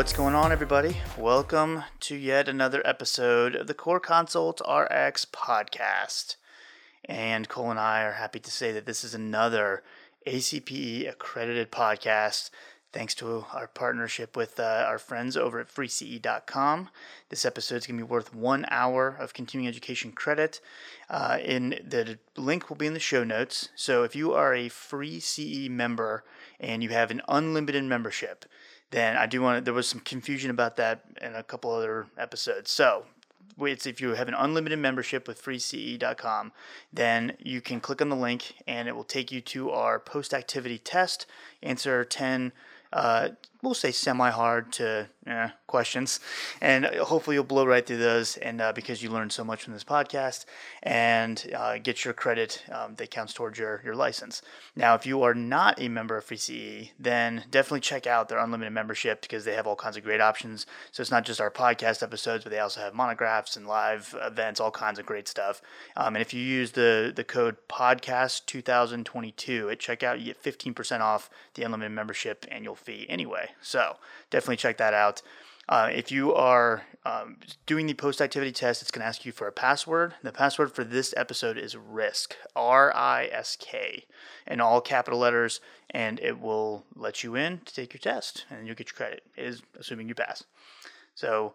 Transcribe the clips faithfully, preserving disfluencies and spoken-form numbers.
What's going on, everybody? Welcome to yet another episode of the Core Consult R X podcast. And Cole and I are happy to say that this is another A C P E-accredited podcast, thanks to our partnership with uh, our friends over at free C E dot com. This episode's going to be worth one hour of continuing education credit. Uh, in the link will be in the show notes. So if you are a FreeCE member and you have an unlimited membership, then I do want to, there was some confusion about that in a couple other episodes. So it's if you have an unlimited membership with free C E dot com, then you can click on the link and it will take you to our post-activity test, answer ten, uh, we'll say semi-hard to eh, questions, and hopefully you'll blow right through those and uh, because you learned so much from this podcast and uh, get your credit um, that counts towards your, your license. Now, if you are not a member of FreeCE, then definitely check out their unlimited membership because they have all kinds of great options. So it's not just our podcast episodes, but they also have monographs and live events, all kinds of great stuff. Um, and if you use the, the code podcast twenty twenty-two at checkout, you get fifteen percent off the unlimited membership annual fee anyway. So definitely check that out. Uh, if you are um, doing the post-activity test, it's going to ask you for a password. The password for this episode is RISK, R I S K, in all capital letters, and it will let you in to take your test, and you'll get your credit, it is assuming you pass. So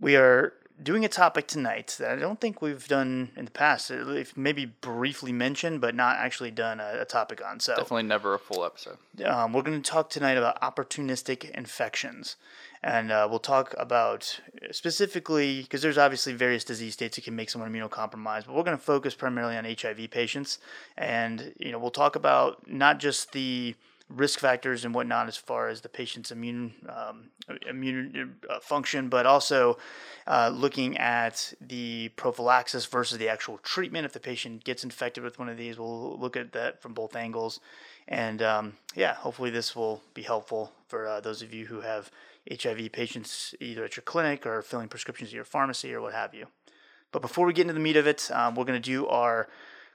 we are doing a topic tonight that I don't think we've done in the past, maybe briefly mentioned, but not actually done a, a topic on. So definitely never a full episode. Um, we're going to talk tonight about opportunistic infections, and uh, we'll talk about specifically, because there's obviously various disease states that can make someone immunocompromised, but we're going to focus primarily on H I V patients, and you know we'll talk about not just the risk factors and whatnot as far as the patient's immune um, immune uh, function, but also uh, looking at the prophylaxis versus the actual treatment. If the patient gets infected with one of these, we'll look at that from both angles. And um, yeah, hopefully this will be helpful for uh, those of you who have H I V patients either at your clinic or filling prescriptions at your pharmacy or what have you. But before we get into the meat of it, um, we're going to do our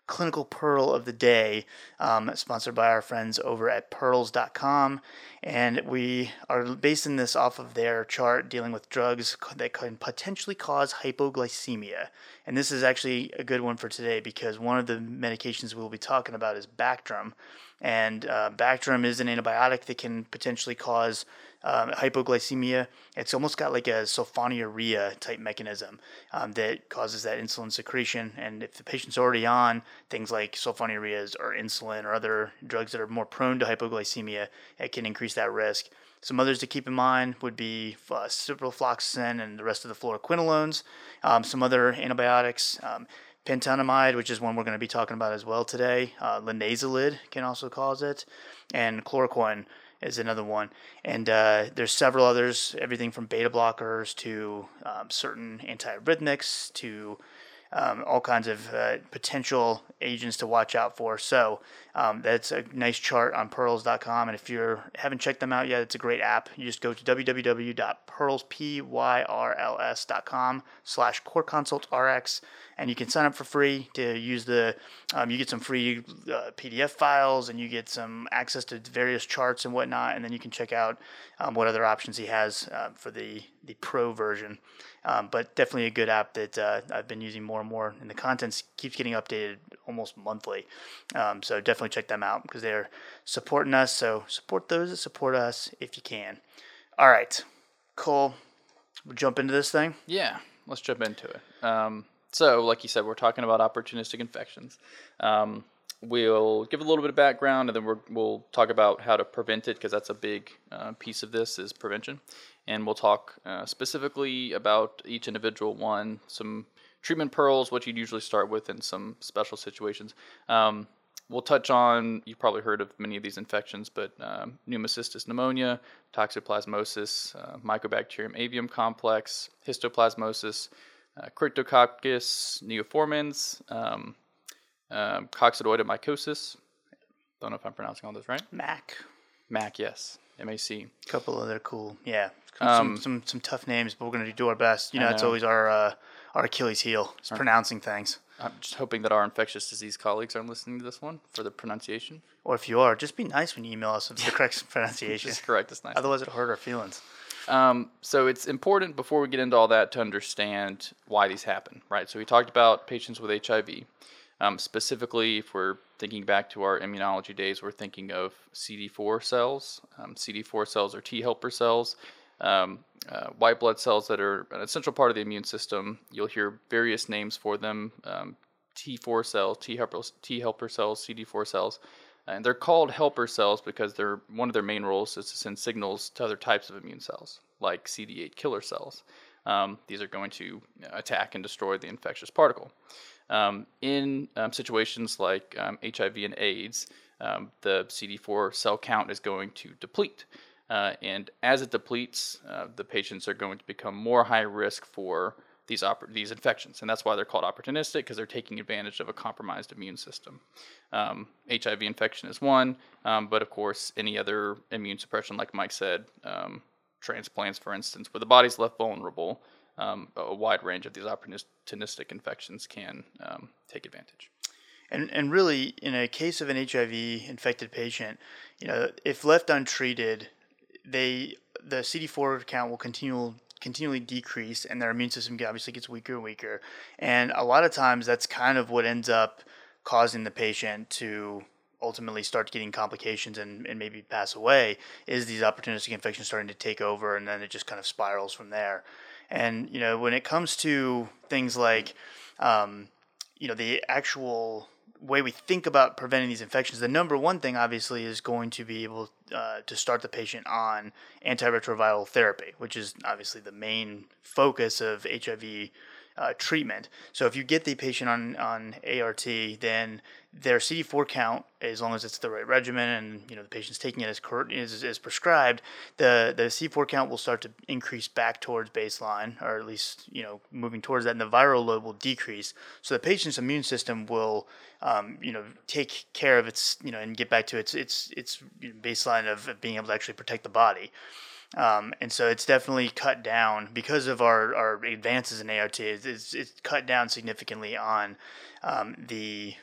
clinical pearl of the day, um, sponsored by our friends over at pyrls dot com, and we are basing this off of their chart dealing with drugs that can potentially cause hypoglycemia. And this is actually a good one for today because one of the medications we'll be talking about is Bactrim, and uh, Bactrim is an antibiotic that can potentially cause Um, hypoglycemia. It's almost got like a sulfonylurea type mechanism um, that causes that insulin secretion. And if the patient's already on things like sulfonylureas or insulin or other drugs that are more prone to hypoglycemia, it can increase that risk. Some others to keep in mind would be uh, ciprofloxacin and the rest of the fluoroquinolones, um, some other antibiotics, um, pentamidine, which is one we're going to be talking about as well today. Uh, linezolid can also cause it, and chloroquine is another one, and uh, there's several others, everything from beta blockers to um, certain antiarrhythmics to um, all kinds of uh, potential agents to watch out for. So um, that's a nice chart on pyrls dot com, and if you haven't checked them out yet, it's a great app. You just go to w w w dot pyrls dot com slash core consult r x, and you can sign up for free to use the, um, you get some free uh, P D F files, and you get some access to various charts and whatnot, and then you can check out um, what other options he has uh, for the, the pro version. Um, but definitely a good app that uh, I've been using more and more, and the content keeps getting updated almost monthly. Um, so definitely check them out because they're supporting us. So support those that support us if you can. All right, Cole, we'll jump into this thing. Yeah, let's jump into it. Um, So, like you said, we're talking about opportunistic infections. Um, we'll give a little bit of background, and then we're, we'll talk about how to prevent it, because that's a big uh, piece of this is prevention. And we'll talk uh, specifically about each individual one, some treatment pearls, what you'd usually start with in some special situations. Um, we'll touch on, you've probably heard of many of these infections, but um, pneumocystis pneumonia, toxoplasmosis, uh, mycobacterium avium complex, histoplasmosis, Uh, cryptococcus neoformans, um, um, coccidioidomycosis. Don't know if I'm pronouncing all this right. MAC. MAC, yes. M A C. A couple other cool, yeah. Some, um, some, some tough names, but we're going to do our best. You know, know. It's always our uh, our Achilles heel, is pronouncing things. I'm just hoping that our infectious disease colleagues aren't listening to this one for the pronunciation. Or if you are, just be nice when you email us with the correct pronunciation. Just correct us nice. Otherwise, it'll hurt our feelings. Um, so it's important before we get into all that to understand why these happen, right? So we talked about patients with H I V. Um, specifically, if we're thinking back to our immunology days, we're thinking of C D four cells. Um, C D four cells are T helper cells, um, uh, white blood cells that are an essential part of the immune system. You'll hear various names for them, um, T four cells, T helper, T helper cells, C D four cells. And they're called helper cells because they're, one of their main roles is to send signals to other types of immune cells, like C D eight killer cells. Um, these are going to attack and destroy the infectious particle. Um, in um, situations like um, H I V and AIDS, um, the C D four cell count is going to deplete. Uh, and as it depletes, uh, the patients are going to become more high risk for These, oper- these infections, and that's why they're called opportunistic, because they're taking advantage of a compromised immune system. Um, H I V infection is one, um, but of course any other immune suppression, like Mike said, um, transplants, for instance, where the body's left vulnerable, um, a wide range of these opportunistic infections can um, take advantage. And, and really, in a case of an H I V infected patient, you know, if left untreated, they the C D four count will continue. continually decrease, and their immune system obviously gets weaker and weaker. And a lot of times that's kind of what ends up causing the patient to ultimately start getting complications and, and maybe pass away, is these opportunistic infections starting to take over, and then it just kind of spirals from there. And, you know, when it comes to things like, um, you know, the actual way we think about preventing these infections, the number one thing obviously is going to be able uh, to start the patient on antiretroviral therapy, which is obviously the main focus of H I V uh, treatment. So if you get the patient on, on A R T, then their C D four count, as long as it's the right regimen and, you know, the patient's taking it as is as prescribed, the, the C D four count will start to increase back towards baseline, or at least, you know, moving towards that, and the viral load will decrease. So the patient's immune system will, um, you know, take care of its, you know, and get back to its its its baseline of, of being able to actually protect the body. Um, and so it's definitely cut down because of our, our advances in A R T. It's, it's cut down significantly on um, the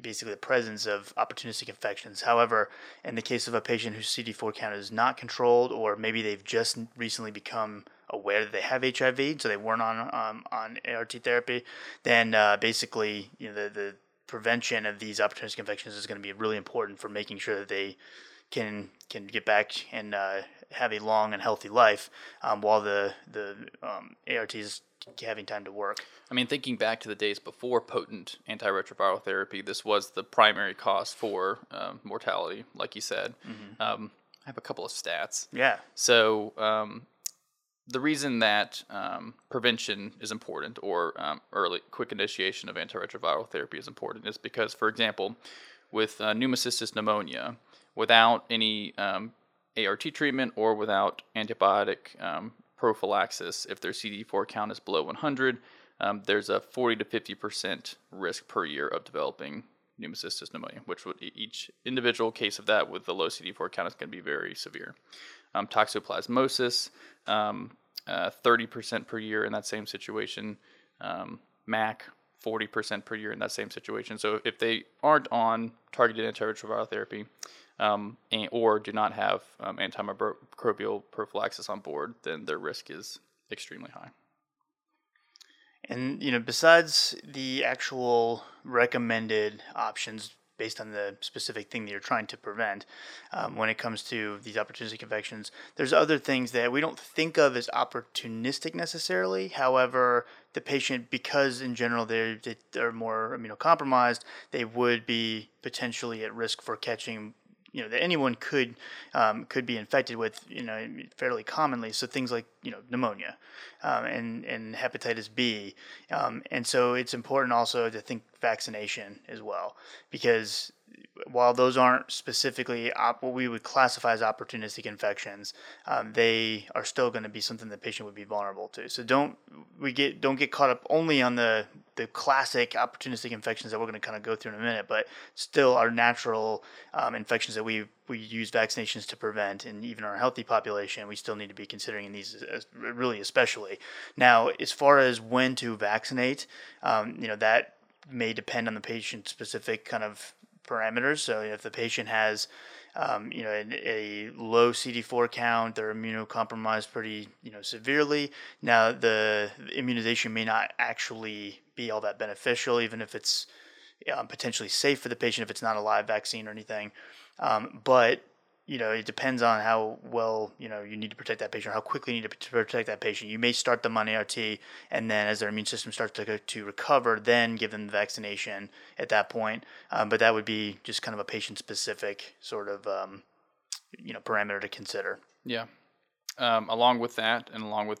basically the presence of opportunistic infections. However, in the case of a patient whose C D four count is not controlled, or maybe they've just recently become aware that they have H I V, so they weren't on um, on A R T therapy, then uh, basically, you know, the, the prevention of these opportunistic infections is going to be really important for making sure that they can can get back and uh, have a long and healthy life um, while the, the um, A R T is having time to work. I mean, thinking back to the days before potent antiretroviral therapy, this was the primary cause for um, mortality, like you said. Mm-hmm. Um, I have a couple of stats. Yeah. So um, the reason that um, prevention is important, or um, early quick initiation of antiretroviral therapy is important, is because, for example, with uh, pneumocystis pneumonia, without any um, A R T treatment or without antibiotic um, prophylaxis, if their C D four count is below one hundred, um, there's a forty to fifty percent risk per year of developing pneumocystis pneumonia, which would each individual case of that with the low C D four count is going to be very severe. Um, toxoplasmosis, um, uh, thirty percent per year in that same situation. Um, M A C, forty percent per year in that same situation. So if they aren't on targeted antiretroviral therapy, Um, and, or do not have um, antimicrobial prophylaxis on board, then their risk is extremely high. And, you know, besides the actual recommended options based on the specific thing that you're trying to prevent, um, when it comes to these opportunistic infections, there's other things that we don't think of as opportunistic necessarily. However, the patient, because in general they're, they're more immunocompromised, they would be potentially at risk for catching, you know, that anyone could um, could be infected with, you know, fairly commonly. So things like, you know, pneumonia um, and and hepatitis B, um, and so it's important also to think vaccination as well, because while those aren't specifically op- what we would classify as opportunistic infections, um, they are still going to be something the patient would be vulnerable to. So don't we get don't get caught up only on the the classic opportunistic infections that we're going to kind of go through in a minute, but still our natural um, infections that we we use vaccinations to prevent, and even our healthy population, we still need to be considering these as, really especially. Now, as far as when to vaccinate, um, you know, that may depend on the patient-specific kind of parameters. So if the patient has um, you know, a, a low C D four count, they're immunocompromised pretty, you know, severely. Now, the immunization may not actually be all that beneficial, even if it's um, potentially safe for the patient, if it's not a live vaccine or anything. Um, but you know, it depends on how well, you know, you need to protect that patient, or how quickly you need to protect that patient. You may start them on A R T, and then as their immune system starts to to recover, then give them the vaccination at that point. Um, but that would be just kind of a patient-specific sort of, um, you know, parameter to consider. Yeah. Um, along with that, and along with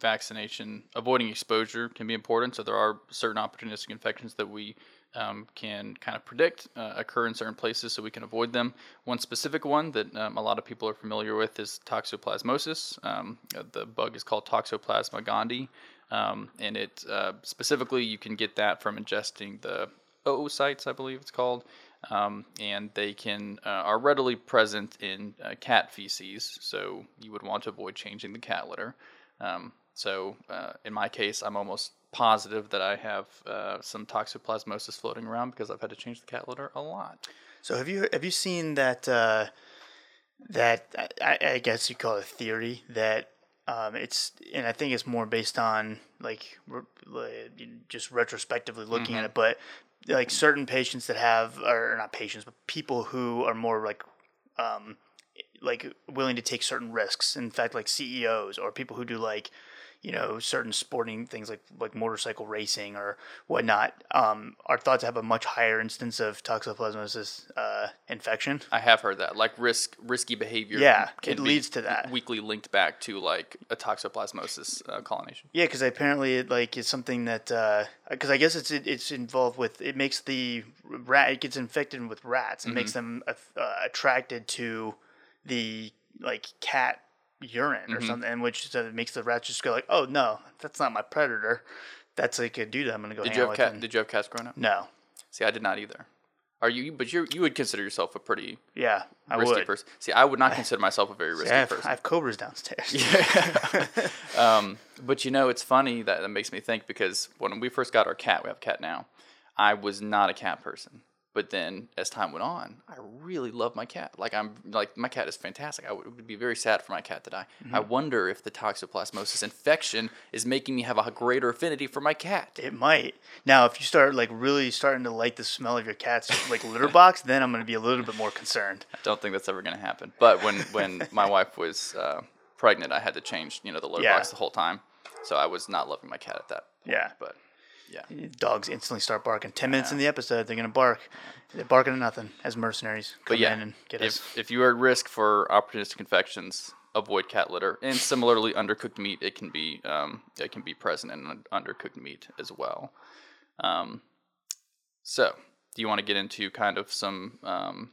vaccination, avoiding exposure can be important. So there are certain opportunistic infections that we Um, can kind of predict uh, occur in certain places, so we can avoid them. One specific one that um, a lot of people are familiar with is toxoplasmosis. Um, the bug is called Toxoplasma gondii, um, and it uh, specifically you can get that from ingesting the oocytes, I believe it's called, um, and they can uh, are readily present in uh, cat feces. So you would want to avoid changing the cat litter. Um, so uh, in my case, I'm almost positive that I have uh, some toxoplasmosis floating around because I've had to change the cat litter a lot. So have you have you seen that uh, that I, I guess you call it a theory that um, it's, and I think it's more based on like re- just retrospectively looking mm-hmm. at it, but like certain patients that have, or not patients, but people who are more like um, like willing to take certain risks. In fact, like C E Os or people who do like, you know, certain sporting things like like motorcycle racing or whatnot um, are thought to have a much higher instance of toxoplasmosis uh, infection. I have heard that. Like risk risky behavior. Yeah, it leads to that. Weakly linked back to like a toxoplasmosis uh, colonization. Yeah, because apparently it like is something that because uh, I guess it's it, it's involved with it makes the rat it gets infected with rats and mm-hmm. makes them uh, attracted to the like cat urine or mm-hmm. something, which so makes the rats just go like, oh no, that's not my predator. That's like a dude that I'm gonna go. Did hang you have out cat? With did you have cats growing up? No. See, I did not either. Are you? But you you would consider yourself a pretty yeah, I risky would. person. See, I would not consider myself a very risky See, I have, person. I have cobras downstairs. Yeah. um, but you know, it's funny that that makes me think because when we first got our cat, we have a cat now. I was not a cat person. But then, as time went on, I really love my cat. Like I'm, like my cat is fantastic. I would, it would be very sad for my cat to die. Mm-hmm. I wonder if the toxoplasmosis infection is making me have a greater affinity for my cat. It might. Now, if you start like really starting to like the smell of your cat's like litter box, then I'm going to be a little bit more concerned. I don't think that's ever going to happen. But when when my wife was uh, pregnant, I had to change, you know, the litter yeah. box the whole time. So I was not loving my cat at that point. Yeah, but. Yeah, dogs instantly start barking. Ten minutes yeah. in the episode, they're gonna bark. They're barking at nothing as mercenaries come but yeah, in and get if, us. If you are at risk for opportunistic infections, avoid cat litter. And similarly, undercooked meat it can be um, it can be present in undercooked meat as well. Um, so, do you want to get into kind of some um,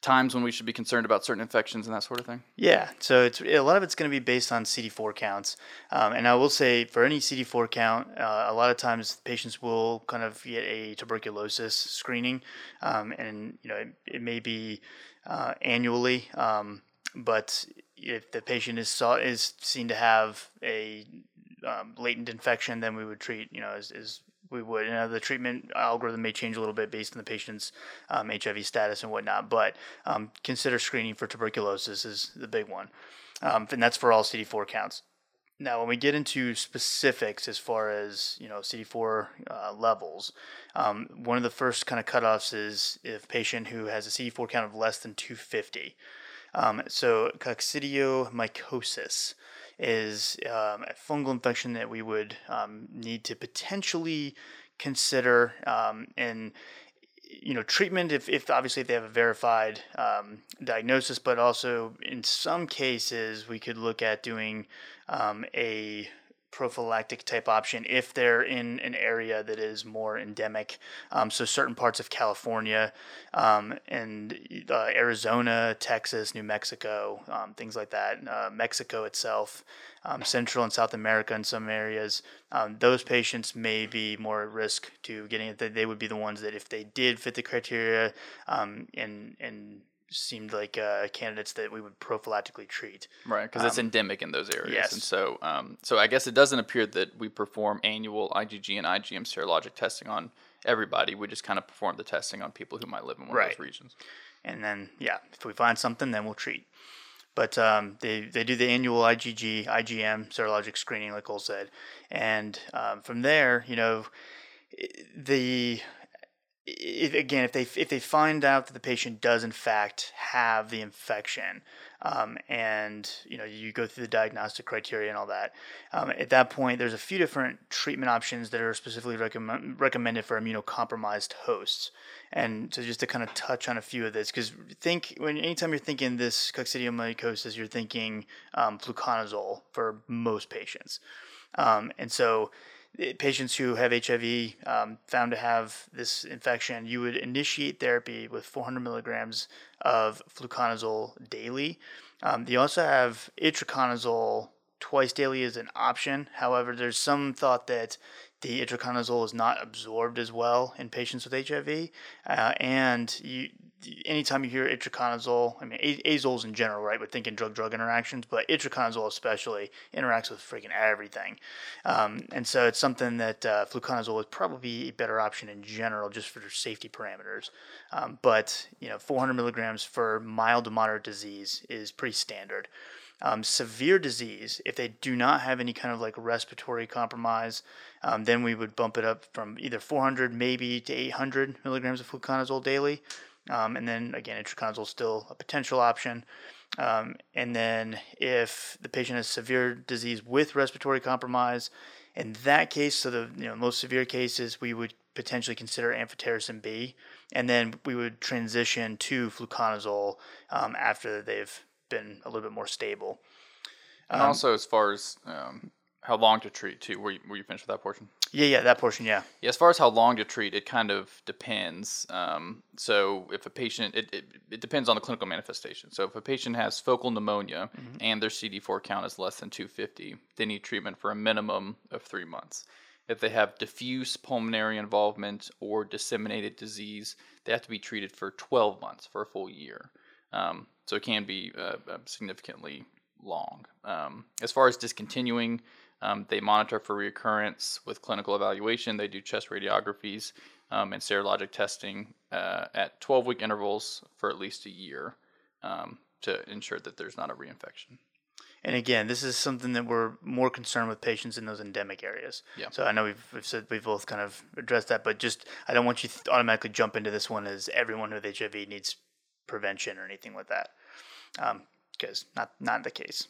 times when we should be concerned about certain infections and that sort of thing? Yeah, so it's a lot of it's going to be based on C D four counts. Um, and I will say for any C D four count, uh, a lot of times patients will kind of get a tuberculosis screening. Um, and, you know, it, it may be uh, annually, um, but if the patient is saw, is seen to have a um, latent infection, then we would treat, you know, as, as we would. You know, the treatment algorithm may change a little bit based on the patient's um, H I V status and whatnot, but um, consider screening for tuberculosis is the big one. Um, and that's for all C D four counts. Now, when we get into specifics as far as, you know, C D four uh, levels, um, one of the first kind of cutoffs is if a patient who has a C D four count of less than two fifty. Um, so coccidioidomycosis is um, a fungal infection that we would um, need to potentially consider um, and, you know, treatment if, if obviously if they have a verified um, diagnosis, but also in some cases we could look at doing um, a prophylactic type option if they're in an area that is more endemic. Um, so certain parts of California um, and uh, Arizona, Texas, New Mexico, um, things like that. Uh, Mexico itself, um, Central and South America in some areas. Um, those patients may be more at risk to getting it. They would be the ones that if they did fit the criteria um, and, and seemed like uh, candidates that we would prophylactically treat. Right, because um, it's endemic in those areas. Yes. And so um, so I guess it doesn't appear that we perform annual I G G and I G M serologic testing on everybody. We just kind of perform the testing on people who might live in one right. of those regions. And then, yeah, if we find something, then we'll treat. But um, they, they do the annual I G G, I G M, serologic screening, like Cole said. And um, from there, you know, the... If, again, if they if they find out that the patient does in fact have the infection, um, and you know you go through the diagnostic criteria and all that, um, at that point there's a few different treatment options that are specifically recommend, recommended for immunocompromised hosts. And so just to kind of touch on a few of this, because think when anytime you're thinking this coccidioidomycosis, you're thinking um, fluconazole for most patients, um, and so. Patients who have H I V um, found to have this infection, you would initiate therapy with four hundred milligrams of fluconazole daily. Um, they also have itraconazole twice daily as an option. However, there's some thought that the itraconazole is not absorbed as well in patients with H I V. Uh, and you, anytime you hear itraconazole, I mean, azoles in general, right? We're thinking drug-drug interactions, but itraconazole especially interacts with freaking everything. Um, and so it's something that uh, fluconazole is probably a better option in general just for safety parameters. Um, but, you know, four hundred milligrams for mild to moderate disease is pretty standard. Um, severe disease, if they do not have any kind of like respiratory compromise, um, then we would bump it up from either four hundred maybe to eight hundred milligrams of fluconazole daily. Um, and then again, itraconazole is still a potential option. Um, and then if the patient has severe disease with respiratory compromise, in that case, so the you know most severe cases, we would potentially consider amphotericin B, and then we would transition to fluconazole um, after they've been a little bit more stable. And um, also as far as um, how long to treat too, were you, were you finished with that portion? Yeah, yeah, that portion, yeah. Yeah, as far as how long to treat, it kind of depends. Um, so if a patient, it, it, it depends on the clinical manifestation. So if a patient has focal pneumonia mm-hmm. and their C D four count is less than two fifty, they need treatment for a minimum of three months. If they have diffuse pulmonary involvement or disseminated disease, they have to be treated for twelve months, for a full year. Um, so it can be uh, significantly long. Um, as far as discontinuing, um, they monitor for reoccurrence with clinical evaluation. They do chest radiographies um, and serologic testing uh, at twelve-week intervals for at least a year um, to ensure that there's not a reinfection. And again, this is something that we're more concerned with patients in those endemic areas. Yeah. So I know we've, we've said we've both kind of addressed that, but just I don't want you to automatically jump into this one as everyone with H I V needs prevention or anything like that, because um, not not the case.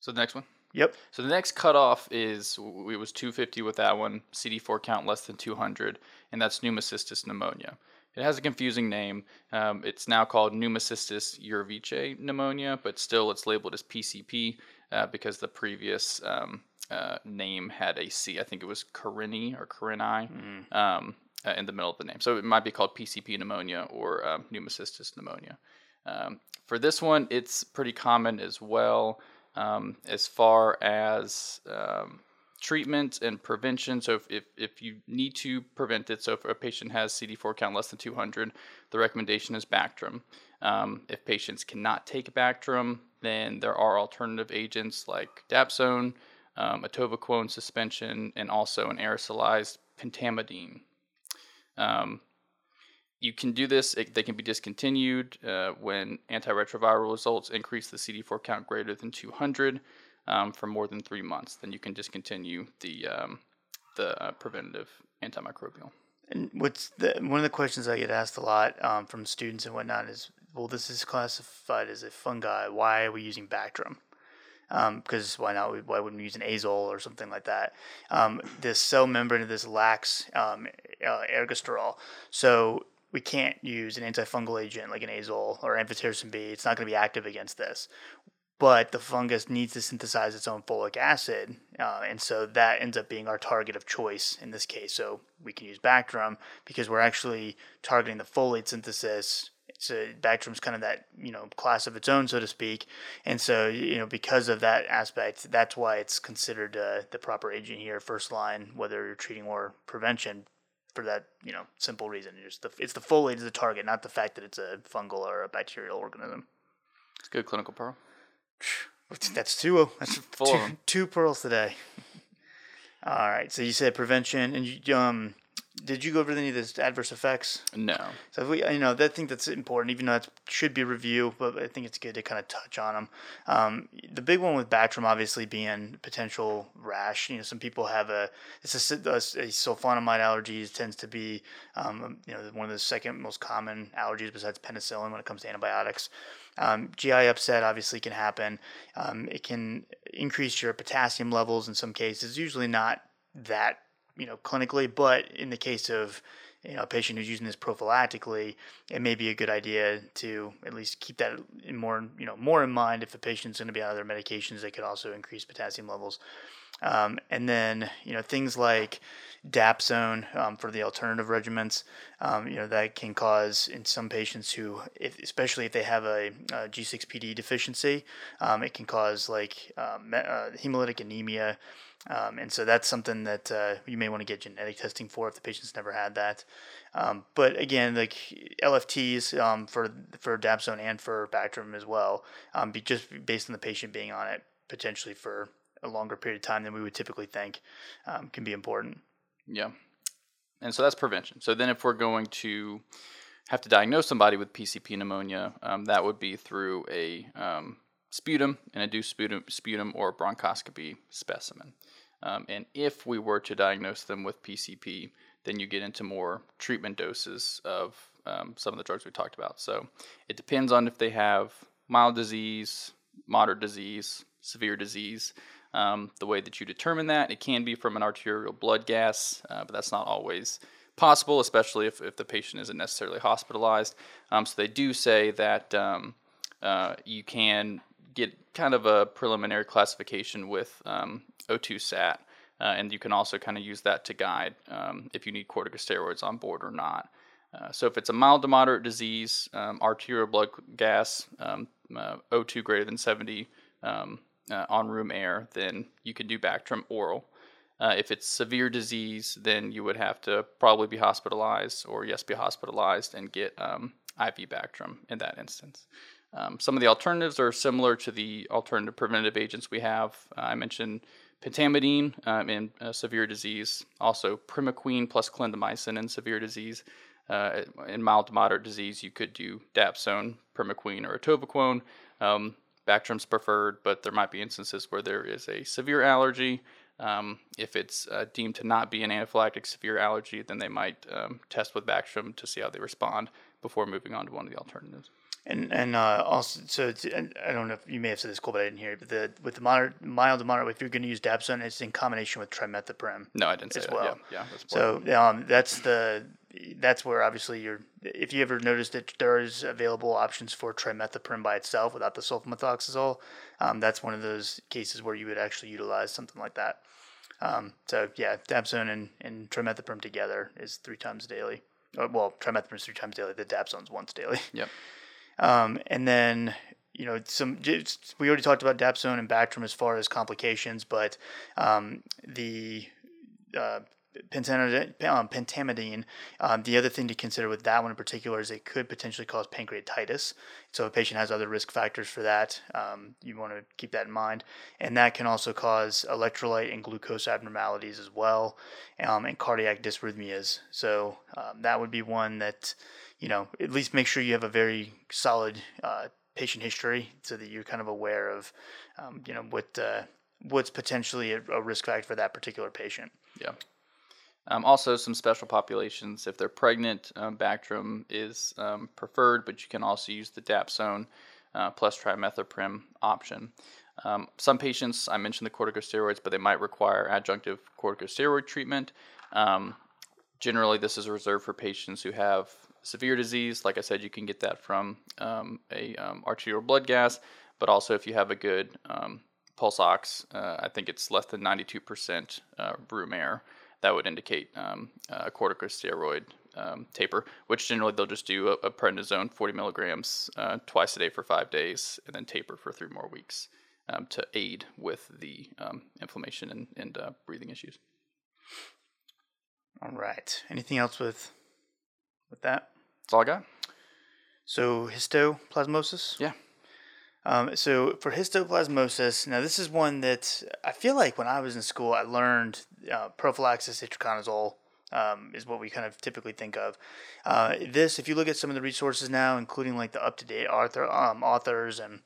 So the next one. Yep. So the next cutoff is it was two fifty with that one, C D four count less than two hundred, and that's pneumocystis pneumonia. It has a confusing name. Um, it's now called pneumocystis urvicae pneumonia, but still it's labeled as P C P uh, because the previous um, uh, name had a C. I think it was Corini or Corini. Mm. Um, Uh, in the middle of the name. So it might be called P C P pneumonia or um, pneumocystis pneumonia. Um, for this one, it's pretty common as well um, as far as um, treatment and prevention. So if, if, if you need to prevent it, so if a patient has C D four count less than two hundred, the recommendation is Bactrim. Um, if patients cannot take Bactrim, then there are alternative agents like Dapsone, um, atovaquone suspension, and also an aerosolized pentamidine. Um, you can do this. It, they can be discontinued uh, when antiretroviral results increase the C D four count greater than two hundred um, for more than three months. Then you can discontinue the um, the uh, preventative antimicrobial. And what's the, one of the questions I get asked a lot um, from students and whatnot is, well, this is classified as a fungi. Why are we using Bactrim? Um, because why not? Why wouldn't we use an azole or something like that? Um, this cell membrane of this lacks um, uh, ergosterol, so we can't use an antifungal agent like an azole or amphotericin B. It's not going to be active against this. But the fungus needs to synthesize its own folic acid, uh, and so that ends up being our target of choice in this case. So we can use Bactrim because we're actually targeting the folate synthesis. So Bactrim's kind of that, you know, class of its own, so to speak. And so, you know, because of that aspect, that's why it's considered uh, the proper agent here, first line, whether you're treating or prevention, for that, you know, simple reason. It's the, it's the folate is the target, not the fact that it's a fungal or a bacterial organism. It's good clinical pearl. That's two. That's two, two pearls today. All right. So you said prevention, and you, um, Did you go over any of those adverse effects? No. So if we, you know, I think that's important, even though that should be a review, but I think it's good to kind of touch on them. Um, the big one with Bactrim, obviously, being potential rash. You know, some people have a, it's a, a, a sulfonamide allergy. It tends to be, um, you know, one of the second most common allergies besides penicillin when it comes to antibiotics. Um, G I upset obviously can happen. Um, it can increase your potassium levels in some cases. Usually not that, you know, clinically, but in the case of, you know, a patient who's using this prophylactically, it may be a good idea to at least keep that in more, you know, more in mind. If the patient's going to be on other medications, they could also increase potassium levels. Um, and then, you know, things like Dapsone um, for the alternative regimens, um, you know, that can cause in some patients who, if, especially if they have a, a G six P D deficiency, um, it can cause like uh, me- uh, hemolytic anemia. Um, and so that's something that uh, you may want to get genetic testing for if the patient's never had that. Um, but again, like L F Ts um, for for Dapsone and for Bactrim as well, um, be just based on the patient being on it potentially for a longer period of time than we would typically think, um, can be important. Yeah. And so that's prevention. So then if we're going to have to diagnose somebody with P C P pneumonia, um, that would be through a um, sputum, an induced sputum, sputum or bronchoscopy specimen. Um, and if we were to diagnose them with P C P, then you get into more treatment doses of um, some of the drugs we talked about. So it depends on if they have mild disease, moderate disease, severe disease. Um, the way that you determine that, it can be from an arterial blood gas, uh, but that's not always possible, especially if, if the patient isn't necessarily hospitalized. Um, so they do say that um, uh, you can get kind of a preliminary classification with um, O two sat, uh, and you can also kind of use that to guide um, if you need corticosteroids on board or not. Uh, so if it's a mild to moderate disease, um, arterial blood gas, um, uh, O two greater than seventy, um, Uh, on room air, then you can do Bactrim oral. Uh, if it's severe disease, then you would have to probably be hospitalized or yes, be hospitalized and get um, I V Bactrim in that instance. Um, some of the alternatives are similar to the alternative preventative agents we have. Uh, I mentioned pentamidine um, in uh, severe disease, also primaquine plus clindamycin in severe disease. Uh, in mild to moderate disease, you could do Dapsone, primaquine, or atovaquone. Um, Bactrim's preferred, but there might be instances where there is a severe allergy. Um, if it's uh, deemed to not be an anaphylactic severe allergy, then they might um, test with Bactrim to see how they respond before moving on to one of the alternatives. And and uh, also, so it's, and I don't know if you may have said this, Cole, but I didn't hear it. But the, with the moderate, mild to moderate, if you're going to use Dapsone, it's in combination with trimethoprim. No, I didn't say as that. Well. Yeah, yeah, that's so um, that's the that's where obviously you're. If you ever noticed that there is available options for trimethoprim by itself without the sulfamethoxazole, um, that's one of those cases where you would actually utilize something like that. Um, so yeah, Dapsone and, and trimethoprim together is three times daily. Or, well, trimethoprim is three times daily. The Dapsone's once daily. Yep. Um, and then, you know, some, we already talked about Dapsone and Bactrim as far as complications, but, um, the, uh, pentamidine, um, the other thing to consider with that one in particular is it could potentially cause pancreatitis. So if a patient has other risk factors for that, um, you want to keep that in mind. And that can also cause electrolyte and glucose abnormalities as well, um, and cardiac dysrhythmias. So, um, that would be one that, you know, at least make sure you have a very solid uh, patient history so that you're kind of aware of, um, you know, what uh, what's potentially a, a risk factor for that particular patient. Yeah. Um, also, some special populations, if they're pregnant, um, Bactrim is um, preferred, but you can also use the Dapsone uh, plus trimethoprim option. Um, some patients, I mentioned the corticosteroids, but they might require adjunctive corticosteroid treatment. Um, generally, this is reserved for patients who have severe disease. Like I said, you can get that from um, a um, arterial blood gas, but also if you have a good um, pulse ox, uh, I think it's less than ninety-two percent uh, room air, that would indicate um, a corticosteroid um, taper, which generally they'll just do a, a prednisone forty milligrams uh, twice a day for five days and then taper for three more weeks um, to aid with the um, inflammation and, and uh, breathing issues. All right. Anything else with with that? That's all I got. So histoplasmosis? Yeah. Um, so for histoplasmosis, now this is one that I feel like when I was in school, I learned uh, prophylaxis itraconazole um, is what we kind of typically think of. Uh, this, if you look at some of the resources now, including like the up-to-date author, um, authors and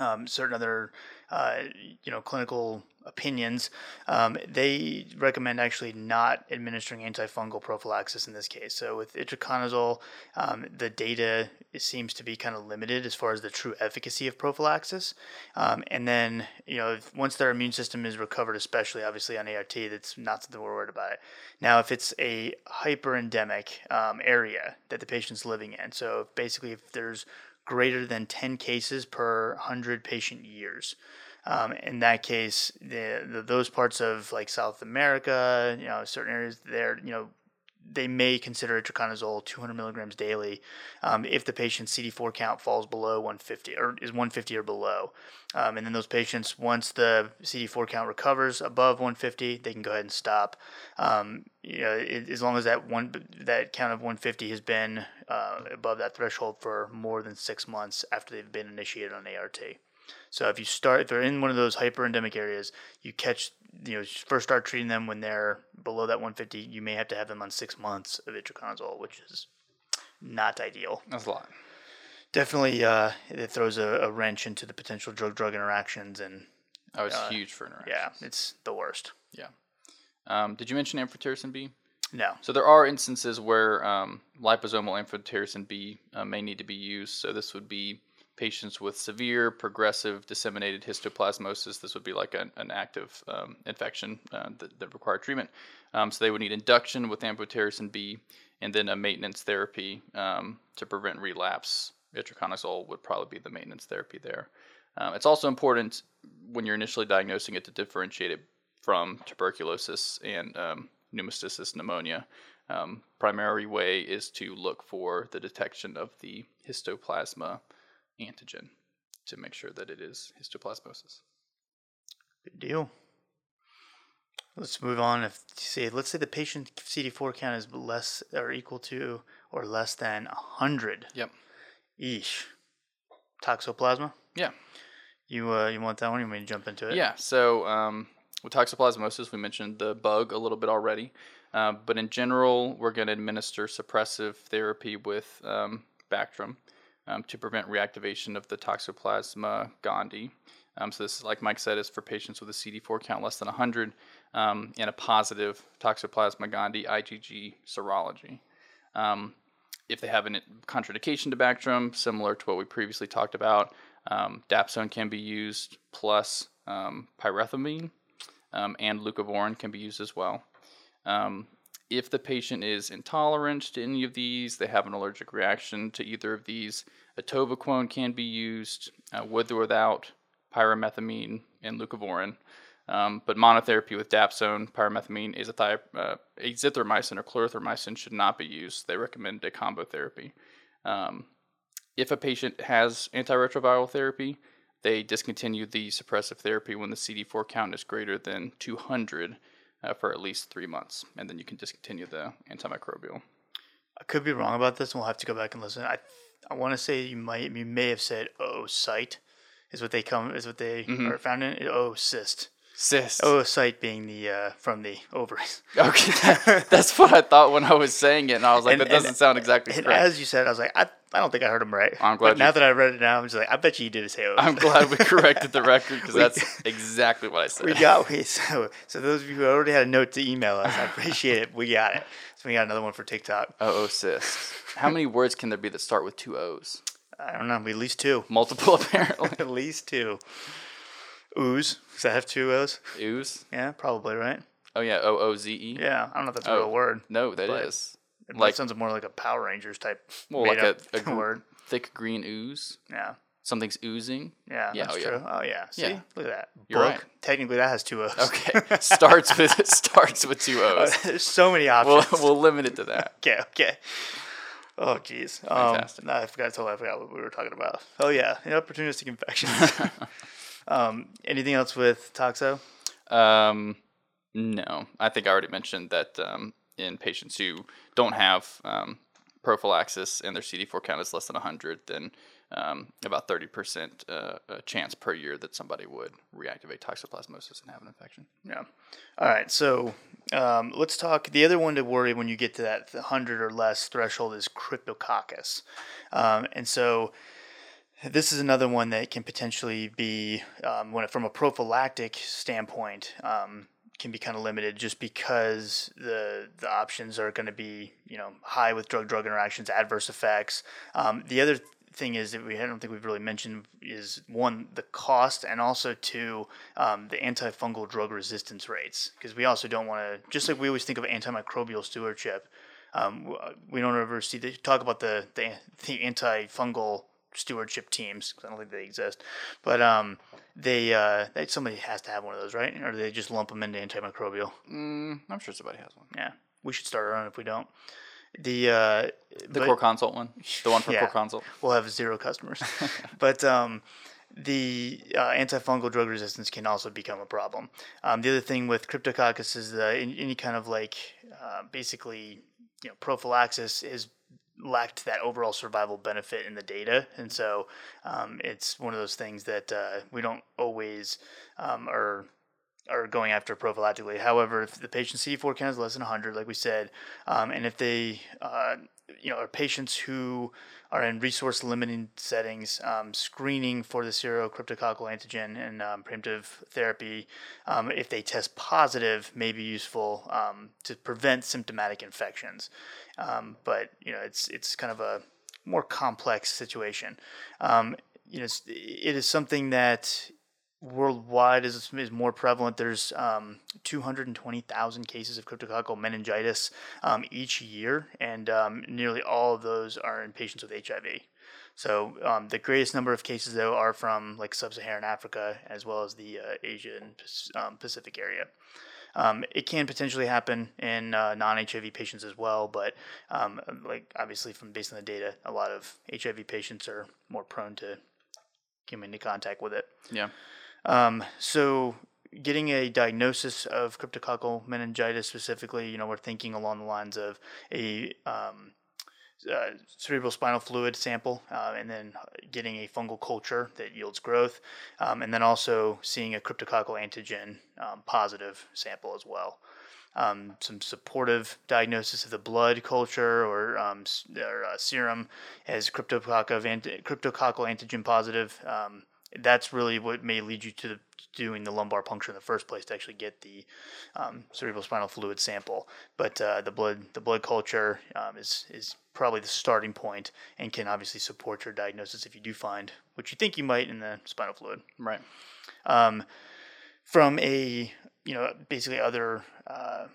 um, certain other uh, you know, clinical opinions, um, they recommend actually not administering antifungal prophylaxis in this case. So with itraconazole, um, the data it seems to be kind of limited as far as the true efficacy of prophylaxis. Um, and then, you know, if, once their immune system is recovered, especially obviously on A R T, that's not something we're worried about. Now, if it's a hyper-endemic um, area that the patient's living in, so basically if there's greater than ten cases per one hundred patient years, Um, in that case, the, the, those parts of like South America, you know, certain areas there, you know, they may consider itraconazole two hundred milligrams daily um, if the patient's C D four count falls below one fifty or is one fifty or below. Um, and then those patients, once the C D four count recovers above one fifty, they can go ahead and stop. Um, you know, it, as long as that one that count of one fifty has been uh, above that threshold for more than six months after they've been initiated on A R T. So if you start, if they're in one of those hyper-endemic areas, you catch, you know, first start treating them when they're below that one fifty. You may have to have them on six months of itraconazole, which is not ideal. That's a lot. Definitely, uh, it throws a, a wrench into the potential drug-drug interactions. And oh, it's uh, huge for interactions. Yeah, it's the worst. Yeah. Um, did you mention amphotericin B? No. So there are instances where um, liposomal amphotericin B uh, may need to be used. So this would be patients with severe, progressive, disseminated histoplasmosis. This would be like an, an active um, infection uh, that, that required treatment. Um, so they would need induction with amphotericin B and then a maintenance therapy um, to prevent relapse. Itraconazole would probably be the maintenance therapy there. Um, it's also important when you're initially diagnosing it to differentiate it from tuberculosis and um, pneumocystis pneumonia. Um, primary way is to look for the detection of the histoplasma antigen to make sure that it is histoplasmosis. Good deal. Let's move on. If say, let's say the patient C D four count is less or equal to or less than one hundred. Yep. Eesh. Toxoplasma? Yeah. You uh, you want that one? You want me to jump into it? Yeah. So um, with toxoplasmosis, we mentioned the bug a little bit already. Uh, but in general, we're going to administer suppressive therapy with um, Bactrim. Um, to prevent reactivation of the Toxoplasma gondii. Um, so this, like Mike said, is for patients with a C D four count less than one hundred um, and a positive Toxoplasma gondii IgG serology. Um, if they have a contraindication to Bactrim, similar to what we previously talked about, um, Dapsone can be used plus um, pyrimethamine um, and Leucovorin can be used as well. Um, If the patient is intolerant to any of these, they have an allergic reaction to either of these, atovaquone can be used uh, with or without pyrimethamine and leucovorin. Um, but monotherapy with Dapsone, pyrimethamine, azathi- uh, azithromycin, or clarithromycin should not be used. They recommend a combo therapy. Um, if a patient has antiretroviral therapy, they discontinue the suppressive therapy when the C D four count is greater than two hundred. Uh, for at least three months, and then you can discontinue the antimicrobial. I could be wrong about this, and we'll have to go back and listen. I, I want to say you might, you may have said oocyte, is what they come, is what they mm-hmm. are found in. Oocyst, cyst. Oocyte being the uh, from the ovaries. Okay, that's what I thought when I was saying it, and I was like, and, that doesn't and, sound exactly and correct. As you said, I was like, I, I don't think I heard him right. I'm glad. But now that I read it now, I'm just like, I bet you, you did say. Oocyte. I'm glad we corrected the record because that's exactly what I said. We got we so so those of you who already had a note to email us, I appreciate it. We got it. So we got another one for TikTok. Oh, sis. How many words can there be that start with two O's? I don't know. At least two. Multiple, apparently. At least two. Ooze. Does that have two O's? Ooze. Yeah, probably right. Oh yeah, O O Z E. Yeah, I don't know if that's oh. a real word. No, that is. It like, sounds more like a Power Rangers type well, like a, a gr- word. Thick green ooze. Yeah. Something's oozing. Yeah, yeah that's oh, true. Yeah. Oh, yeah. See? Yeah. Look at that. You're Book. Right. Technically, that has two O's. Okay. starts with starts with two O's. There's so many options. We'll, we'll limit it to that. okay, okay. Oh, geez. Fantastic. Um, no, I forgot, totally I forgot what we were talking about. Oh, yeah. Opportunistic infections. um, anything else with Toxo? Um, no. I think I already mentioned that... Um, in patients who don't have um, prophylaxis and their C D four count is less than one hundred, then um, about thirty percent uh, a chance per year that somebody would reactivate toxoplasmosis and have an infection. Yeah. All right. So Um, let's talk, the other one to worry when you get to that one hundred or less threshold is cryptococcus. Um, and so this is another one that can potentially be, um, when, from a prophylactic standpoint, um, can be kind of limited just because the the options are going to be, you know, high with drug-drug interactions, adverse effects. Um, the other th- thing is that we I don't think we've really mentioned is, one, the cost, and also two, um, the antifungal drug resistance rates, because we also don't want to, just like we always think of antimicrobial stewardship, um, we don't ever see the, talk about the, the, the antifungal stewardship teams, because I don't think they exist, but um, they, uh, they somebody has to have one of those, right? Or do they just lump them into antimicrobial? Mm, I'm sure somebody has one. Yeah, we should start our own if we don't. The uh, the but, Core Consult one, the one for yeah, Core Consult. We'll have zero customers. But um, the uh, antifungal drug resistance can also become a problem. Um, the other thing with Cryptococcus is that in, any kind of like uh, basically you know prophylaxis is lacked that overall survival benefit in the data, and so um, it's one of those things that uh, we don't always um, are. Are going after prophylactically. However, if the patient's C D four count is less than one hundred, like we said, um, and if they, uh, you know, are patients who are in resource limiting settings, um, screening for the serocryptococcal antigen and um, preemptive therapy, um, if they test positive, may be useful um, to prevent symptomatic infections. Um, but you know, it's it's kind of a more complex situation. Um, you know, it's, it is something that. Worldwide is is more prevalent. There's um, two hundred twenty thousand cases of cryptococcal meningitis um, each year, and um, nearly all of those are in patients with H I V. So um, the greatest number of cases, though, are from like sub-Saharan Africa as well as the uh, Asia and um, Pacific area. Um, it can potentially happen in uh, non-H I V patients as well, but um, like obviously from based on the data, a lot of H I V patients are more prone to come into contact with it. Yeah. Um, so getting a diagnosis of cryptococcal meningitis specifically, you know, we're thinking along the lines of a um, uh, cerebrospinal fluid sample uh, and then getting a fungal culture that yields growth, um, and then also seeing a cryptococcal antigen um, positive sample as well. Um, some supportive diagnosis of the blood culture or, um, or uh, serum as cryptococcal, anti- cryptococcal antigen positive. Um, That's really what may lead you to doing the lumbar puncture in the first place to actually get the um, cerebrospinal fluid sample. But uh, the blood the blood culture um, is is probably the starting point and can obviously support your diagnosis if you do find what you think you might in the spinal fluid. Right. Um, from a you know basically other. Uh,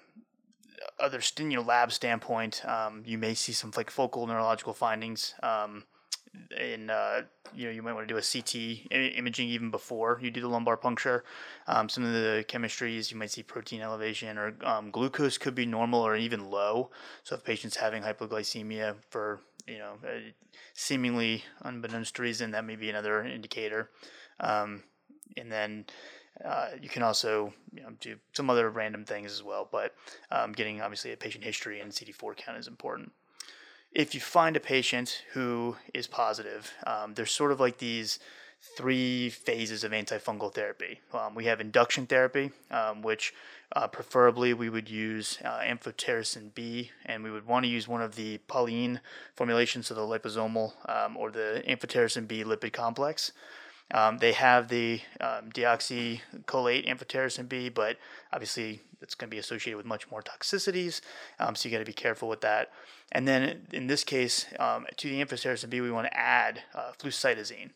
other you know, lab standpoint, um, you may see some like focal neurological findings. Um, In uh, you know, you might want to do a C T imaging even before you do the lumbar puncture. Um, some of the chemistries you might see protein elevation or um, glucose could be normal or even low. So if patients having hypoglycemia for you know a seemingly unbeknownst reason, that may be another indicator. Um, and then uh, you can also you know do some other random things as well. But um, getting obviously a patient history and C D four count is important. If you find a patient who is positive, um, there's sort of like these three phases of antifungal therapy. Um, we have induction therapy, um, which uh, preferably we would use uh, amphotericin B, and we would want to use one of the polyene formulations, so the liposomal um, or the amphotericin B lipid complex. Um, they have the um, deoxycholate amphotericin B, but obviously it's going to be associated with much more toxicities, um, so you got to be careful with that. And then in this case, um, to the amphotericin B, we want to add uh, flucytosine.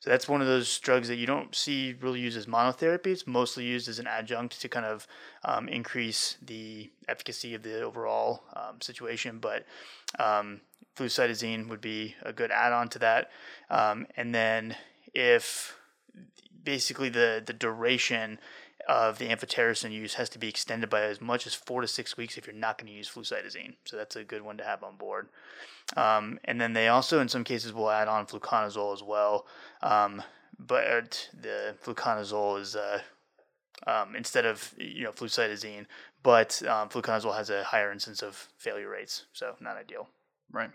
So that's one of those drugs that you don't see really used as monotherapy. It's mostly used as an adjunct to kind of um, increase the efficacy of the overall um, situation, but um, flucytosine would be a good add-on to that. Um, and then... if basically the, the duration of the amphotericin use has to be extended by as much as four to six weeks if you're not going to use flucytosine. So that's a good one to have on board. Um, and then they also, in some cases, will add on fluconazole as well. Um, but the fluconazole is uh, um, instead of you know flucytosine, but um, fluconazole has a higher instance of failure rates, so not ideal. Right.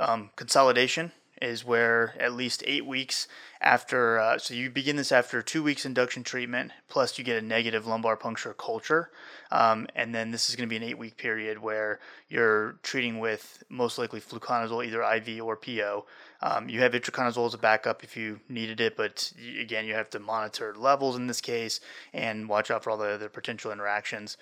Um, consolidation is where at least eight weeks after, uh, so you begin this after two weeks induction treatment, plus you get a negative lumbar puncture culture. Um, and then this is going to be an eight week period where you're treating with most likely fluconazole, either I V or P O. Um, you have itraconazole as a backup if you needed it, but again, you have to monitor levels in this case and watch out for all the other potential interactions.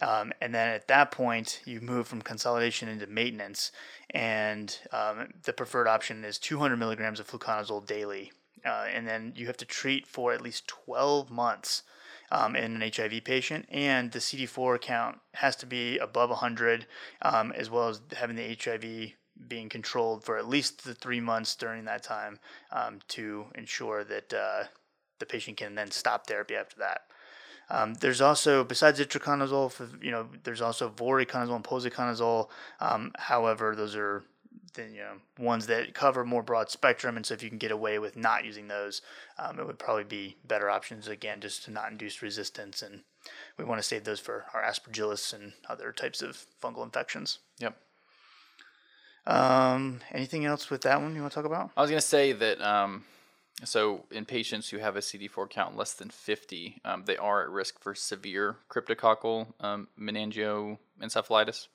Um, and then at that point, you move from consolidation into maintenance, and um, the preferred option is two hundred milligrams of fluconazole daily. Uh, and then you have to treat for at least twelve months um, in an H I V patient, and the C D four count has to be above one hundred, um, as well as having the H I V being controlled for at least the three months during that time um, to ensure that uh, the patient can then stop therapy after that. Um, there's also, besides itraconazole, for, you know, there's also voriconazole and posiconazole. Um, however, those are the, you know, ones that cover more broad spectrum, and so if you can get away with not using those, um, it would probably be better options, again, just to not induce resistance, and we want to save those for our aspergillus and other types of fungal infections. Yep. Um, anything else with that one you want to talk about? I was going to say that... Um... So in patients who have a C D four count less than fifty, um, they are at risk for severe cryptococcal um, meningioencephalitis,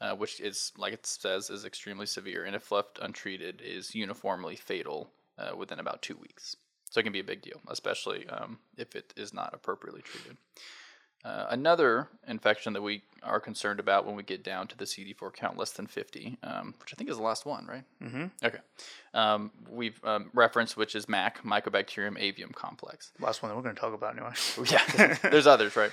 uh, which is, like it says, is extremely severe, and if left untreated, is uniformly fatal uh, within about two weeks. So it can be a big deal, especially um, if it is not appropriately treated. Uh, another infection that we are concerned about when we get down to the C D four count less than fifty, um, which I think is the last one, right? Mm-hmm. Okay. Um, we've um, referenced, which is M A C, mycobacterium avium complex. Last one that we're going to talk about anyway. Yeah. There's others, right?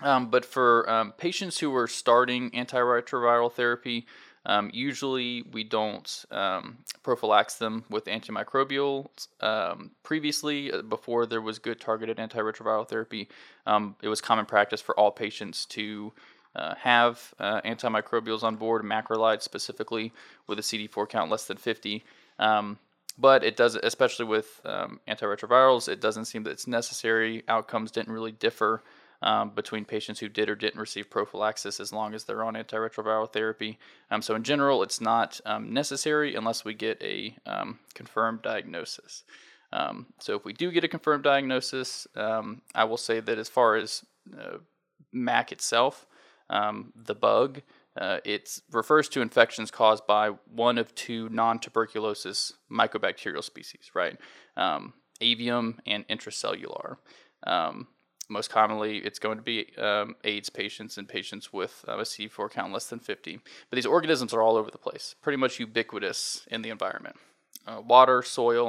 Um, but for um, patients who are starting antiretroviral therapy, um, usually we don't um, prophylax them with antimicrobials. Um, previously, before there was good targeted antiretroviral therapy, um, it was common practice for all patients to uh, have uh, antimicrobials on board, macrolides specifically, with a C D four count less than fifty. Um, but it doesn't, especially with um, antiretrovirals, it doesn't seem that it's necessary. Outcomes didn't really differ Um, between patients who did or didn't receive prophylaxis as long as they're on antiretroviral therapy. Um, so in general, it's not um, necessary unless we get a um, confirmed diagnosis. Um, so if we do get a confirmed diagnosis, um, I will say that as far as uh, M A C itself, um, the bug, uh, it refers to infections caused by one of two non-tuberculosis mycobacterial species, right? Um, avium and intracellular. Um, Most commonly, it's going to be um, AIDS patients and patients with uh, a C D four count less than fifty. But these organisms are all over the place, pretty much ubiquitous in the environment. Uh, water, soil,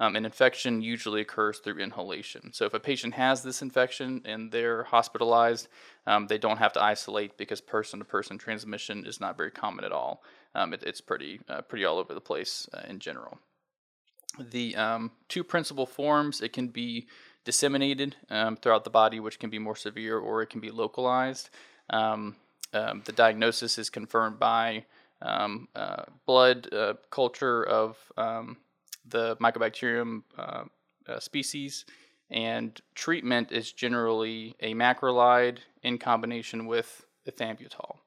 um, and infection usually occurs through inhalation. So if a patient has this infection and they're hospitalized, um, they don't have to isolate because person-to-person transmission is not very common at all. Um, it, it's pretty, uh, pretty all over the place uh, in general. The um, two principal forms, it can be disseminated um, throughout the body, which can be more severe, or it can be localized. Um, um, the diagnosis is confirmed by um, uh, blood uh, culture of um, the mycobacterium uh, uh, species, and treatment is generally a macrolide in combination with ethambutol.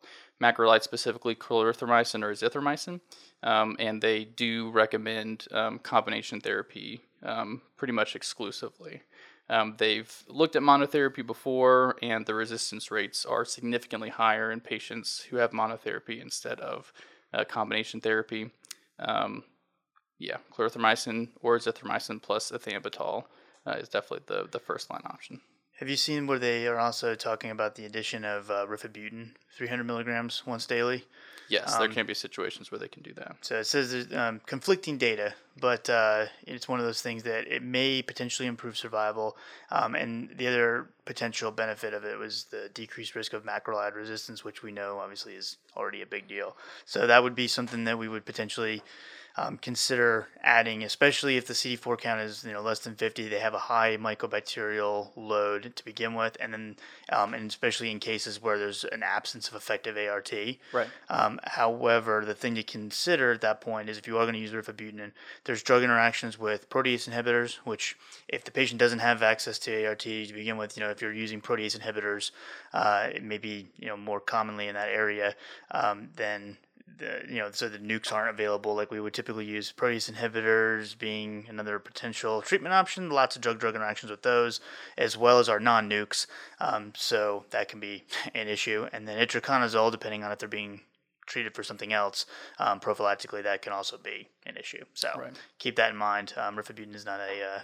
Macrolide specifically clarithromycin or azithromycin, um, and they do recommend um, combination therapy um, pretty much exclusively. Um, they've looked at monotherapy before, and the resistance rates are significantly higher in patients who have monotherapy instead of uh, combination therapy. Um, yeah, clarithromycin or azithromycin plus ethambutol uh, is definitely the, the first-line option. Have you seen where they are also talking about the addition of uh, rifabutin, three hundred milligrams once daily? Yes, um, there can be situations where they can do that. So it says there's um, conflicting data, but uh, it's one of those things that it may potentially improve survival. Um, and the other potential benefit of it was the decreased risk of macrolide resistance, which we know obviously is already a big deal. So that would be something that we would potentially Um, consider adding, especially if the C D four count is, you know, less than fifty. They have a high mycobacterial load to begin with, and then um, and especially in cases where there's an absence of effective A R T. Right. Um, however, the thing to consider at that point is if you are going to use rifabutin, there's drug interactions with protease inhibitors, which if the patient doesn't have access to A R T to begin with, you know, if you're using protease inhibitors, uh, it may be, you know, more commonly in that area, um, then the, you know, so the nukes aren't available like we would typically use. Protease inhibitors being another potential treatment option. Lots of drug-drug interactions with those, as well as our non-nukes. Um, so that can be an issue. And then itraconazole, depending on if they're being treated for something else, um, prophylactically, that can also be an issue. So right. Keep that in mind. Um, rifabutin is not a uh,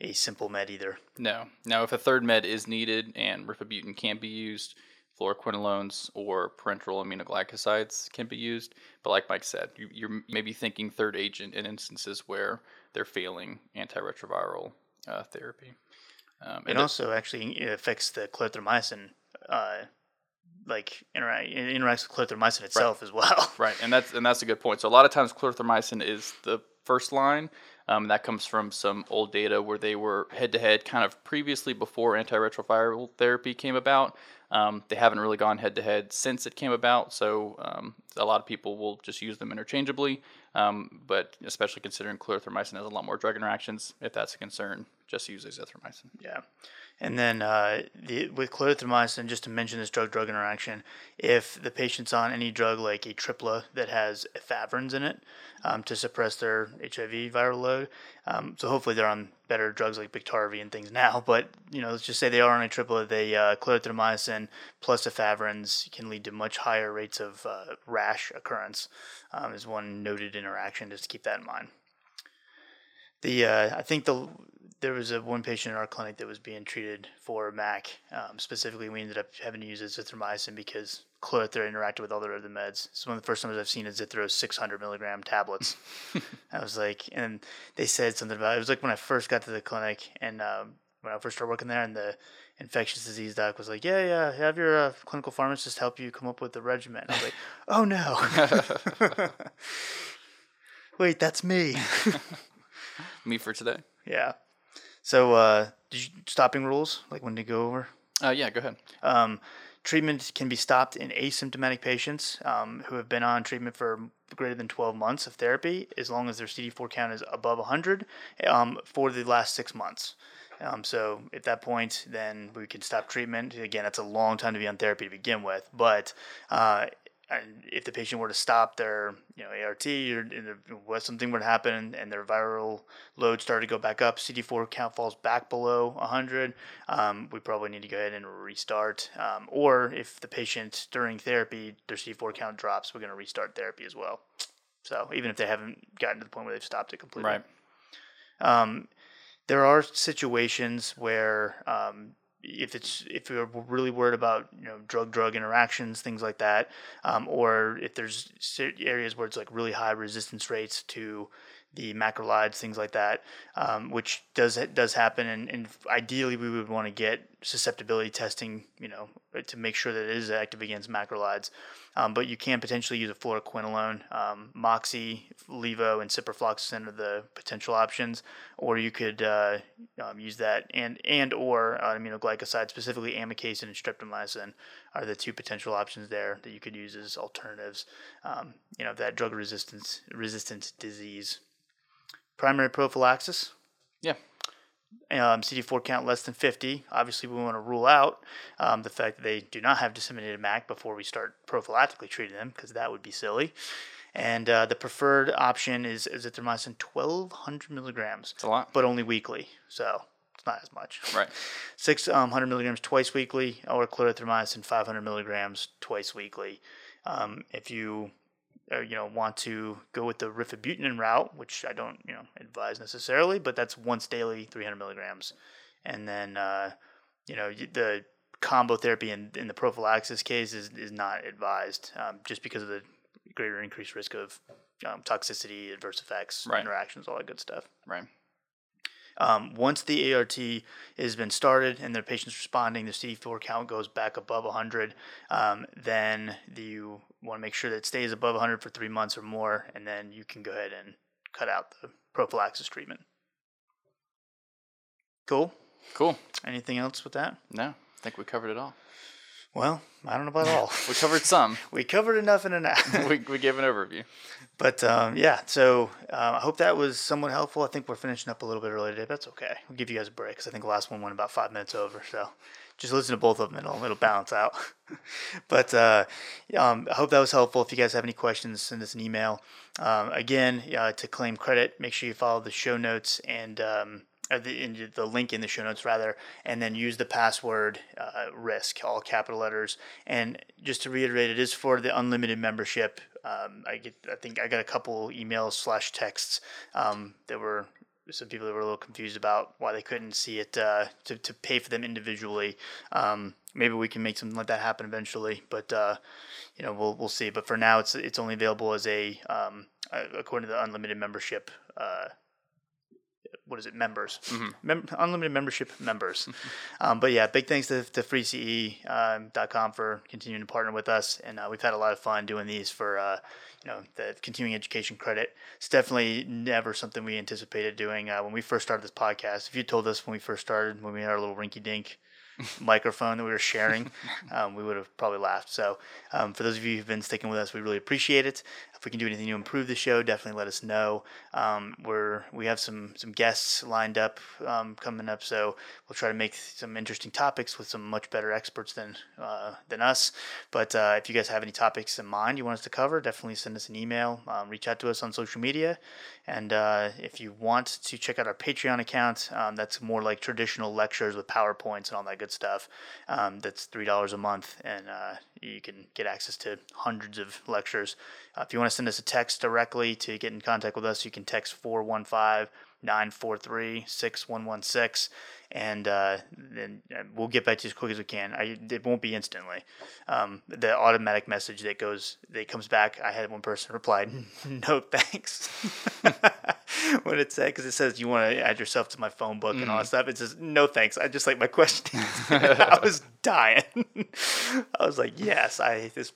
a simple med either. No. Now, if a third med is needed and rifabutin can be used, fluoroquinolones or parenteral aminoglycosides can be used. But like Mike said, you, you're maybe thinking third agent in instances where they're failing antiretroviral uh, therapy. Um, it also it, actually it affects the clarithromycin, uh, like interact, it interacts with clarithromycin itself right. as well. Right, and that's and that's a good point. So a lot of times clarithromycin is the first line. Um, that comes from some old data where they were head-to-head kind of previously before antiretroviral therapy came about. Um, they haven't really gone head-to-head since it came about, so um, a lot of people will just use them interchangeably, um, but especially considering clarithromycin has a lot more drug interactions, if that's a concern, just use azithromycin. Yeah, and then uh, the, with clarithromycin, just to mention this drug-drug interaction, if the patient's on any drug like Atripla that has efavirenz in it um, to suppress their H I V viral load, um, so hopefully they're on better drugs like Biktarvy and things now, but you know, let's just say they are on a triplet. They uh, clarithromycin plus efavirenz can lead to much higher rates of uh, rash occurrence. Um, is one noted interaction, just to keep that in mind. The uh, I think the there was a one patient in our clinic that was being treated for M A C. Um, specifically, we ended up having to use azithromycin because clarithromycin interacted with all their other meds. It's one of the first times I've seen azithro six hundred milligram tablets. I was like, and they said something about it. It was like when I first got to the clinic and um, when I first started working there, and the infectious disease doc was like, yeah, yeah, have your uh, clinical pharmacist help you come up with the regimen. I was like, oh no. Wait, that's me. Me for today. Yeah. So uh, did you, stopping rules, like when to go over? Uh, yeah, go ahead. Um, Treatment can be stopped in asymptomatic patients um, who have been on treatment for greater than twelve months of therapy, as long as their C D four count is above one hundred um, for the last six months. Um, so at that point, then we can stop treatment. Again, that's a long time to be on therapy to begin with, but uh, if the patient were to stop their, you know, A R T or something were to happen and their viral load started to go back up, C D four count falls back below one hundred, um, we probably need to go ahead and restart. Um, or if the patient during therapy, their C D four count drops, we're going to restart therapy as well. So even if they haven't gotten to the point where they've stopped it completely. Right. Um, there are situations where um, – If it's if we're really worried about, you know, drug-drug interactions, things like that, um, or if there's areas where it's like really high resistance rates to the macrolides, things like that, um, which does does happen, and, and ideally we would want to get susceptibility testing, you know, to make sure that it is active against macrolides. Um, but you can potentially use a fluoroquinolone, um, moxie, levo, and ciprofloxacin are the potential options, or you could uh, um, use that and and or uh, aminoglycoside, specifically amikacin and streptomycin, are the two potential options there that you could use as alternatives. Um, you know, that drug resistance resistant disease. Primary prophylaxis. Yeah. Um, C D four count less than fifty. Obviously, we want to rule out um, the fact that they do not have disseminated M A C before we start prophylactically treating them, because that would be silly. And uh, the preferred option is azithromycin twelve hundred milligrams. That's a lot. But only weekly, so it's not as much. Right. six hundred milligrams twice weekly, or clarithromycin five hundred milligrams twice weekly. Um, if you... Or, you know, want to go with the rifabutin route, which I don't, you know, advise necessarily, but that's once daily, three hundred milligrams. And then, uh, you know, the combo therapy in, in the prophylaxis case is, is not advised um, just because of the greater increased risk of um, toxicity, adverse effects, right. interactions, all that good stuff. Right. Um, once the A R T has been started and their patient's responding, the C D four count goes back above one hundred, um, then the, you want to make sure that it stays above one hundred for three months or more, and then you can go ahead and cut out the prophylaxis treatment. Cool? Cool. Anything else with that? No, I think we covered it all. Well, I don't know about all. We covered some. We covered enough in an hour. we, we gave an overview. But, um, yeah, so uh, I hope that was somewhat helpful. I think we're finishing up a little bit early today, but that's okay. We'll give you guys a break because I think the last one went about five minutes over. So just listen to both of them and it'll, it'll balance out. But uh, um, I hope that was helpful. If you guys have any questions, send us an email. Um, again, uh, to claim credit, make sure you follow the show notes and um, or the, in, the link in the show notes, rather, and then use the password uh, risk, all capital letters. And just to reiterate, it is for the unlimited membership. Um, I get, I think I got a couple emails slash texts um, that were some people that were a little confused about why they couldn't see it uh, to to pay for them individually. Um, maybe we can make something like that happen eventually, but uh, you know we'll we'll see. But for now, it's it's only available as a um, according to the unlimited membership. Uh, what is it? Members, mm-hmm. Mem- unlimited membership members. um, but yeah, big thanks to, to free C E dot com for continuing to partner with us. And uh, we've had a lot of fun doing these for, uh, you know, the continuing education credit. It's definitely never something we anticipated doing. Uh, when we first started this podcast, if you told us when we first started, when we had our little rinky dink microphone that we were sharing, um, we would have probably laughed. So um, for those of you who've been sticking with us, we really appreciate it. If we can do anything to improve the show, definitely let us know. Um, we're we have some some guests lined up um, coming up, so we'll try to make some interesting topics with some much better experts than uh, than us. But uh, if you guys have any topics in mind you want us to cover, definitely send us an email. Um, reach out to us on social media, and uh, if you want to check out our Patreon account, um, that's more like traditional lectures with PowerPoints and all that good stuff. Um, that's three dollars a month, and uh, you can get access to hundreds of lectures. Uh, if you want to send us a text directly to get in contact with us, you can text four one five, nine four three, six one one six, and uh, then we'll get back to you as quick as we can. I, it won't be instantly. Um, the automatic message that goes, that comes back, I had one person reply, no thanks. When it said, because it says you want to add yourself to my phone book mm. and all that stuff, it says no thanks. I just like my question. I was dying. I was like, yes, I hate this.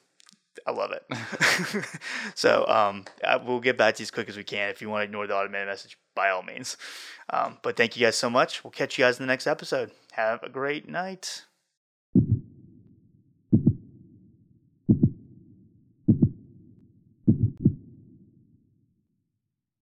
I love it. So um, we'll get back to you as quick as we can. If you want to ignore the automated message, by all means. Um, but thank you guys so much. We'll catch you guys in the next episode. Have a great night.